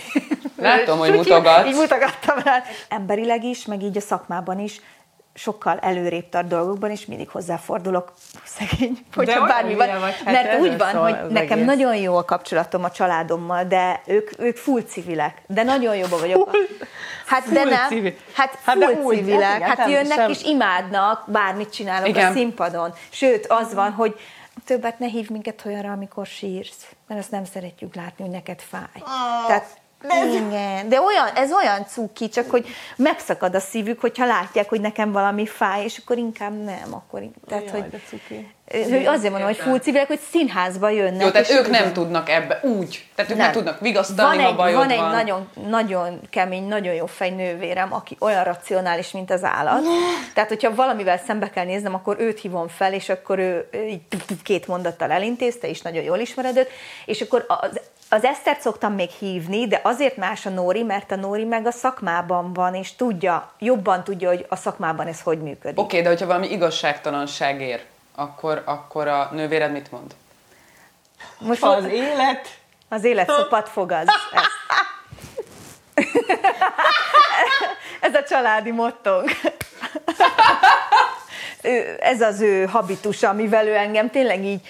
Látom, hogy mutogatsz. Így mutogattam rá. Emberileg is, meg így a szakmában is, sokkal előrébb tart dolgokban, és mindig hozzáfordulok, szegény, hogyha bármi van. Hát mert úgy van, hogy nekem egész. Nagyon jó a kapcsolatom a családommal, de ők, ők full civilek. De nagyon jobban vagyok. Full, hát full de nem. Civil. Hát full hát civilek. Úgy, hát hát jönnek sem. És imádnak, bármit csinálok igen. A színpadon. Sőt, az van, hogy többet ne hívj minket olyanra, amikor sírsz, mert azt nem szeretjük látni, hogy neked fáj. Oh, tehát, ez... igen, de olyan, ez olyan cuki, csak hogy megszakad a szívük, hogyha látják, hogy nekem valami fáj, és akkor inkább nem. Akkor, tehát, jaj, hogy, de cuki. Hogy azért mondom, hogy full civilek, hogy színházba jönnek. Jó, tehát ők nem jön. Tudnak ebbe úgy, tehát ők nem, nem tudnak vigasztani, van egy, ha bajod van. Egy van egy nagyon, nagyon kemény, nagyon jó fejnővérem, aki olyan racionális, mint az állat. Tehát, hogyha valamivel szembe kell néznem, akkor őt hívom fel, és akkor ő így két mondattal elintézte, és nagyon jól ismered őt, és akkor az... Az Esztert szoktam még hívni, de azért más a Nóri, mert a Nóri meg a szakmában van, és tudja, jobban tudja, hogy a szakmában ez hogy működik. Oké, okay, de hogyha valami igazságtalanság ér, akkor, akkor a nővéred mit mond? Most az ott... élet... Az élet szopat fog az. Ez a családi mottónk. Ez az ő habitusa, amivel ő engem tényleg így...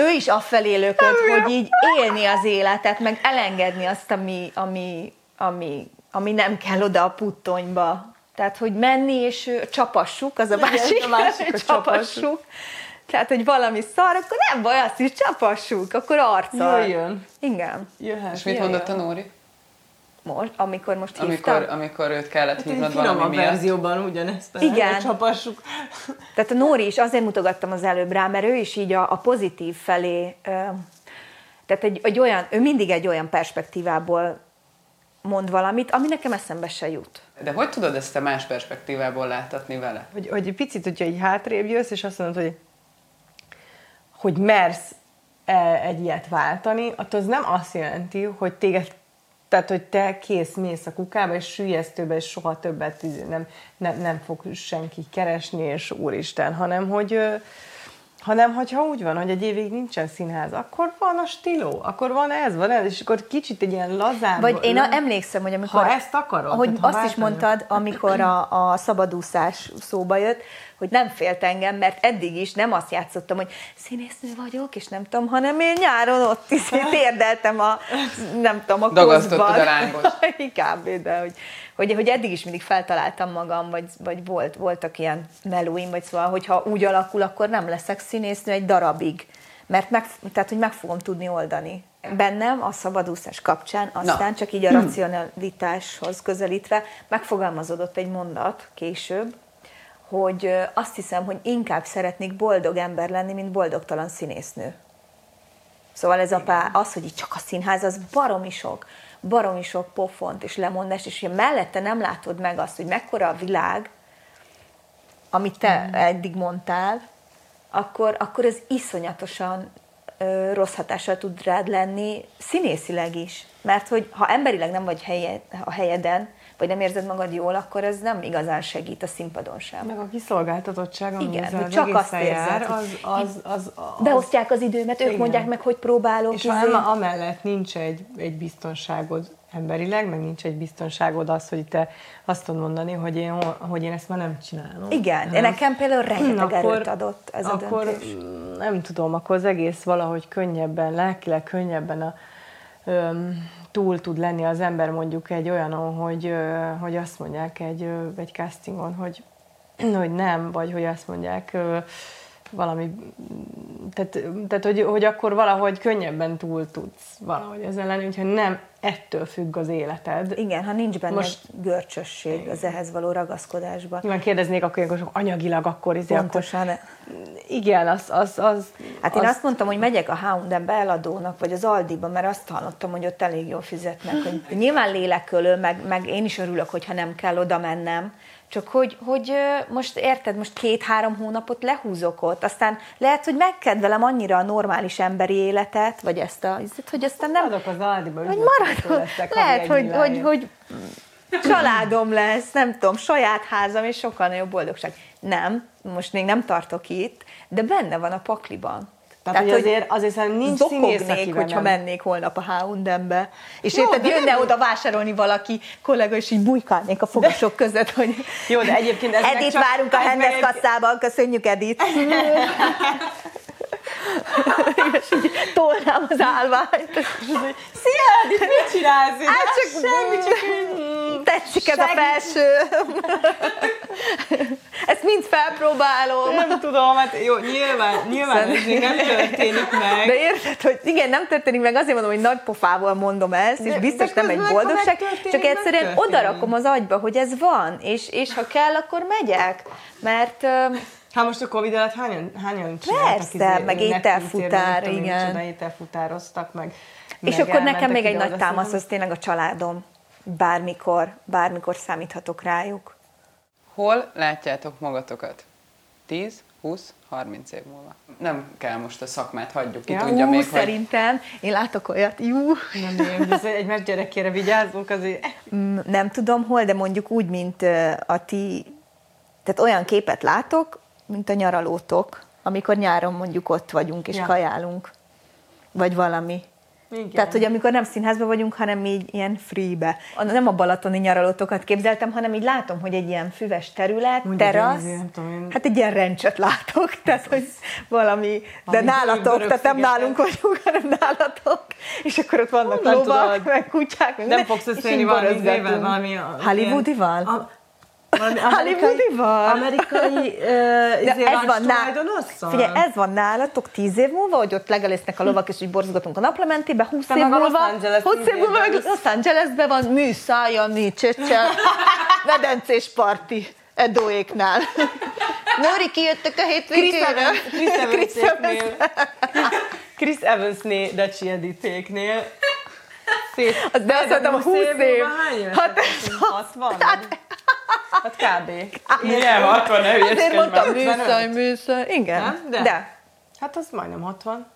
Ő is afelé lökött, hogy így élni az életet, meg elengedni azt, ami, ami, ami, ami nem kell oda a puttonyba. Tehát, hogy menni és csapassuk, az a másik, a másik a csapassuk. Tehát, hogy valami szar, akkor nem baj, azt is csapassuk, akkor arccal. Jöjjön. Igen. Jöhet, és mit jöjjön. Mondott a Nóri? Most, amikor most hívtam. Amikor, amikor őt kellett hívnod valami miatt. Finomabb verzióban ugyanezt a csapassuk. Tehát a Nóri is, azért mutogattam az előbb rá, mert ő is így a, a pozitív felé, tehát egy, egy olyan, ő mindig egy olyan perspektívából mond valamit, ami nekem eszembe se jut. De hogy tudod ezt a más perspektívából láttatni vele? Hogy, hogy picit, hogyha így hátrébb jössz, és azt mondod, hogy, hogy mersz egy ilyet váltani, attól az nem azt jelenti, hogy téged tehát, hogy te kész mész a kukába, és süllyesztőbe, és soha többet nem, nem, nem fog senki keresni, és úristen, hanem hogy hanem, hogyha úgy van, hogy egy évig nincsen színház, akkor van a stíló, akkor van ez, van ez, és akkor kicsit egy ilyen lazább... Vagy én nem, emlékszem, hogy amikor... Ha ezt akarod. Ahogy azt váltani. Is mondtad, amikor a, a szabadúszás szóba jött, hogy nem félt engem, mert eddig is nem azt játszottam, hogy színésznő vagyok, és nem tudom, hanem én nyáron ott is térdeltem a, nem tudom, a dagasztottad koszban. Dagasztottad a lángos. De hogy, hogy, hogy eddig is mindig feltaláltam magam, vagy, vagy volt, voltak ilyen melóim, vagy szóval, hogyha úgy alakul, akkor nem leszek színésznő egy darabig. Mert meg, tehát, hogy meg fogom tudni oldani. Bennem a szabadúszás kapcsán, aztán na. Csak így a racionalitáshoz közelítve megfogalmazódott egy mondat később, hogy azt hiszem, hogy inkább szeretnék boldog ember lenni, mint boldogtalan színésznő. Szóval ez a pár, az, hogy itt csak a színház, az baromi sok, baromi sok pofont és lemondást, és ugye mellette nem látod meg azt, hogy mekkora a világ, amit te eddig mondtál, akkor, akkor ez iszonyatosan ö, rossz hatással tud rád lenni, színészileg is. Mert hogy ha emberileg nem vagy helye, a helyeden, vagy nem érzed magad jól, akkor ez nem igazán segít a színpadon sem. Meg a kiszolgáltatottság, ami az az csak azt érzed, az, az, az, az... Beosztják az időmet, ők igen. Mondják meg, hogy próbálok. És ha nem, amellett nincs egy, egy biztonságod emberileg, meg nincs egy biztonságod az, hogy te azt tudod mondani, hogy én, hogy én ezt már nem csinálom. Igen, de nekem például rengeteg erőt akkor, adott ez a akkor döntés. Nem tudom, akkor az egész valahogy könnyebben, lelkileg könnyebben a... Öm, túl tud lenni az ember mondjuk egy olyanon, hogy, hogy azt mondják egy, egy castingon, hogy, hogy nem, vagy hogy azt mondják valami, tehát, tehát hogy, hogy akkor valahogy könnyebben túl tudsz valahogy ezen lenni, hogyha nem ettől függ az életed. Igen, ha nincs benne most görcsösség igen. az ehhez való ragaszkodásban. Már kérdeznék, akkor sok anyagilag akkor is. Pontosan. Akkor, igen, az, az, az... Hát én azt, azt mondtam, hogy megyek a há és em-be eladónak, vagy az Aldiba, mert azt hallottam, hogy ott elég jól fizetnek. Hogy nyilván lélekölő, meg, meg én is örülök, hogyha nem kell oda mennem. Csak hogy, hogy most érted, most két-három hónapot lehúzok ott, aztán lehet, hogy megkedvelem annyira a normális emberi életet, vagy ezt a, hogy aztán nem... Maradok az Aldiba, hogy maradok, leszek, lehet, hogy, hogy, hogy családom lesz, nem tudom, saját házam, és sokkal nagyobb boldogság. Nem, most még nem tartok itt, de benne van a pakliban. Tehát, hogy azért, azért szerintem nincs színész, akiben hogyha nem. mennék holnap a há és em-be. És jó, érted, jönne nem... oda vásárolni valaki kollega, és így bujkálnék a fogasok de... között, hogy jó, de egyébként ez Edit csak... várunk a Hennes meg... kasszában, köszönjük Edit. És így tolnám az állványt. Szia, Edit, mit csinálsz? Hát csak semmit, csak tetszik ez a felső. Ezt mind felpróbálom. Nem tudom, hát jó, nyilván, nyilván ez még nem történik meg. De érted, hogy igen, nem történik meg, azért mondom, hogy nagy pofával mondom ezt, és de, biztos de nem egy boldogság, csak egyszerűen odarakom az agyba, hogy ez van, és, és ha kell, akkor megyek, mert... Hát most a Covid alatt hányan, hányan csináltak? Persze, meg ételfutár, ér, igen. Micsoda ételfutároztak, meg... És meg akkor nekem még egy nagy támasz, az tényleg a családom. Bármikor, bármikor számíthatok rájuk. Hol látjátok magatokat? tíz, húsz, harminc év múlva. Nem kell most a szakmát, hagyjuk ki, ja, tudja hú, még, szerintem. Hogy... Én látok olyat, jú. Nem, nem, egymás gyerekére vigyázzunk azért. Nem tudom hol, de mondjuk úgy, mint a ti... Tehát olyan képet látok, mint a nyaralótok, amikor nyáron mondjuk ott vagyunk és ja. kajálunk. Vagy valami. Igen. Tehát, hogy amikor nem színházban vagyunk, hanem így ilyen free-be. Nem a balatoni nyaralótokat képzeltem, hanem így látom, hogy egy ilyen füves terület, mondjuk terasz, én, én... hát egy ilyen rencset látok, tehát, hogy valami, de nálatok, tehát nem nálunk vagyunk, hanem nálatok, és akkor ott vannak Honnan lovak, tudod? Meg kutyák, meg nem fogsz összélni valami zével, valami... Hollywoodival? A... Hollywoodival? Amerikai tulajdonosszal? Figyelj, ez van nálatok tíz év múlva, hogy ott legelésznek a lovak, és úgy borzgatunk a naplementébe, húsz év múlva, húsz év múlva Los Angelesben van műszájani, csöccsel, medencés parti, Edoéknál. Nóri, kijöttök a hétvégére? Chris Evansnél. Chris Evansnél, Decsi Editéknél. De azt mondtam, húsz év. hatvan. Hát kb. Igen, hatvan, ne ügyeskedj már. Azért mondtam, műszaj, műszaj. Igen, nem? De. de. Hát az majdnem hatvan.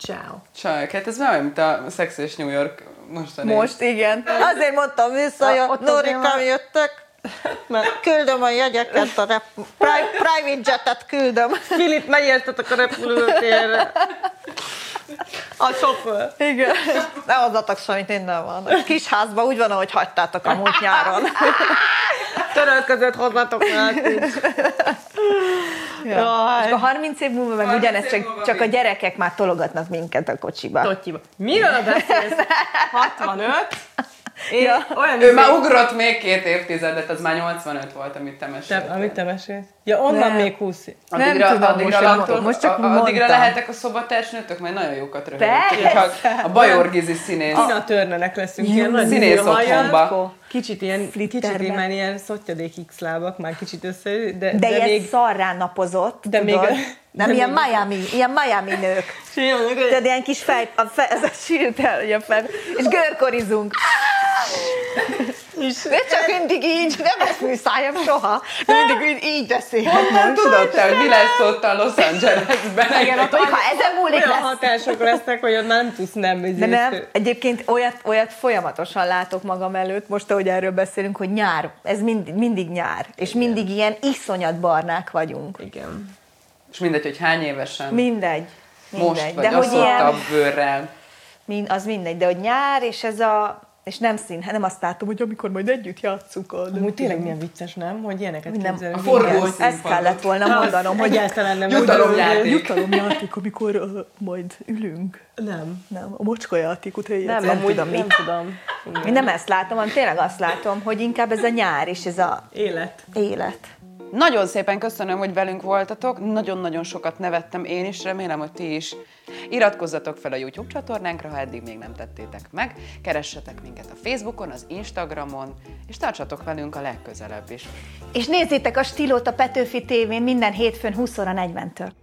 Ciao. Csajk, hát ez már olyan, mint a Szex és New York mostanában. Most, igen. Azért mondtam, műszajat, Nórikám jöttök. Küldöm a jegyeket, a rep... private jetet küldöm. Filip, megértetek a repülőtérre. A sofőr. Igen. Ne hozzatok semmit, innen van. A kisházban úgy van, ahogy hagytátok a múlt nyáron. Törölközőt hozzatok már. Ja. És a harminc év múlva meg ugyanez, csak, csak a gyerekek már tologatnak minket a kocsiba. Totyiba. Miről beszélsz? hatvanöt? Én, ja. olyan ő izé... már ugrott még két évtizedet, az már nyolcvanöt volt, amit te meséltél. Amit te meséltél. Ja, onnan ne. Még húsz év. Addigra, nem tudom, addigra, most, laktól, most csak a, addigra lehetek a szobatársnőtök, mert nagyon jókat röhögtük. A bajorgizi színész. Tina Turnernek leszünk ilyen. Színész otthonba. Kicsit ilyen, kicsit ilyen, ilyen szottyadik x-lábak, már kicsit össze... De, de, de ilyen még... szarrá napozott, de tudod? Még... Nem, de ilyen Miami, ilyen Miami nők. Tehát ilyen kis fej, a fej, ez a sírtel, ugye fel, és görkorizunk. És csak mindig így, nem lesz műszájam soha, de mindig így, így beszél. Honnan tudod te, hogy mi lesz ott a Los Angelesben? Igen, ott, hogyha ezen múlik lesz. Olyan hatások lesznek, hogy ott már nem tudsz nem műzésni. De nem, egyébként olyat, olyat folyamatosan látok magam előtt, most ahogy erről beszélünk, hogy nyár, ez mind, mindig nyár, és igen. mindig ilyen iszonyat barnák vagyunk. Igen. És mindegy, hogy hány évesen? Mindegy. mindegy. Most vagy asszottabb bőrrel. Mind, az mindegy, de hogy nyár, és ez a... És nem színház, nem azt látom, hogy amikor majd együtt játszunk. Amúgy tényleg milyen vicces, nem? Hogy ilyeneket képzelünk. A forgó színpadot. Ezt kellett volna mondanom, hogy egyáltalán nem jutalomjáték. Jutalomjáték, amikor uh, majd ülünk. Nem. Nem, a macskajáték után játszunk. Nem, amúgy nem tudom. Nem tudom. Én nem ezt látom, hanem tényleg azt látom, hogy inkább ez a nyár és ez a... Élet. Élet. Nagyon szépen köszönöm, hogy velünk voltatok, nagyon-nagyon sokat nevettem én is, remélem, hogy ti is. Iratkozzatok fel a YouTube csatornánkra, ha eddig még nem tettétek meg, keressetek minket a Facebookon, az Instagramon, és tartsatok velünk a legközelebb is. És nézzétek a Stílót a Petőfi té vén minden hétfőn húsz óra negyventől.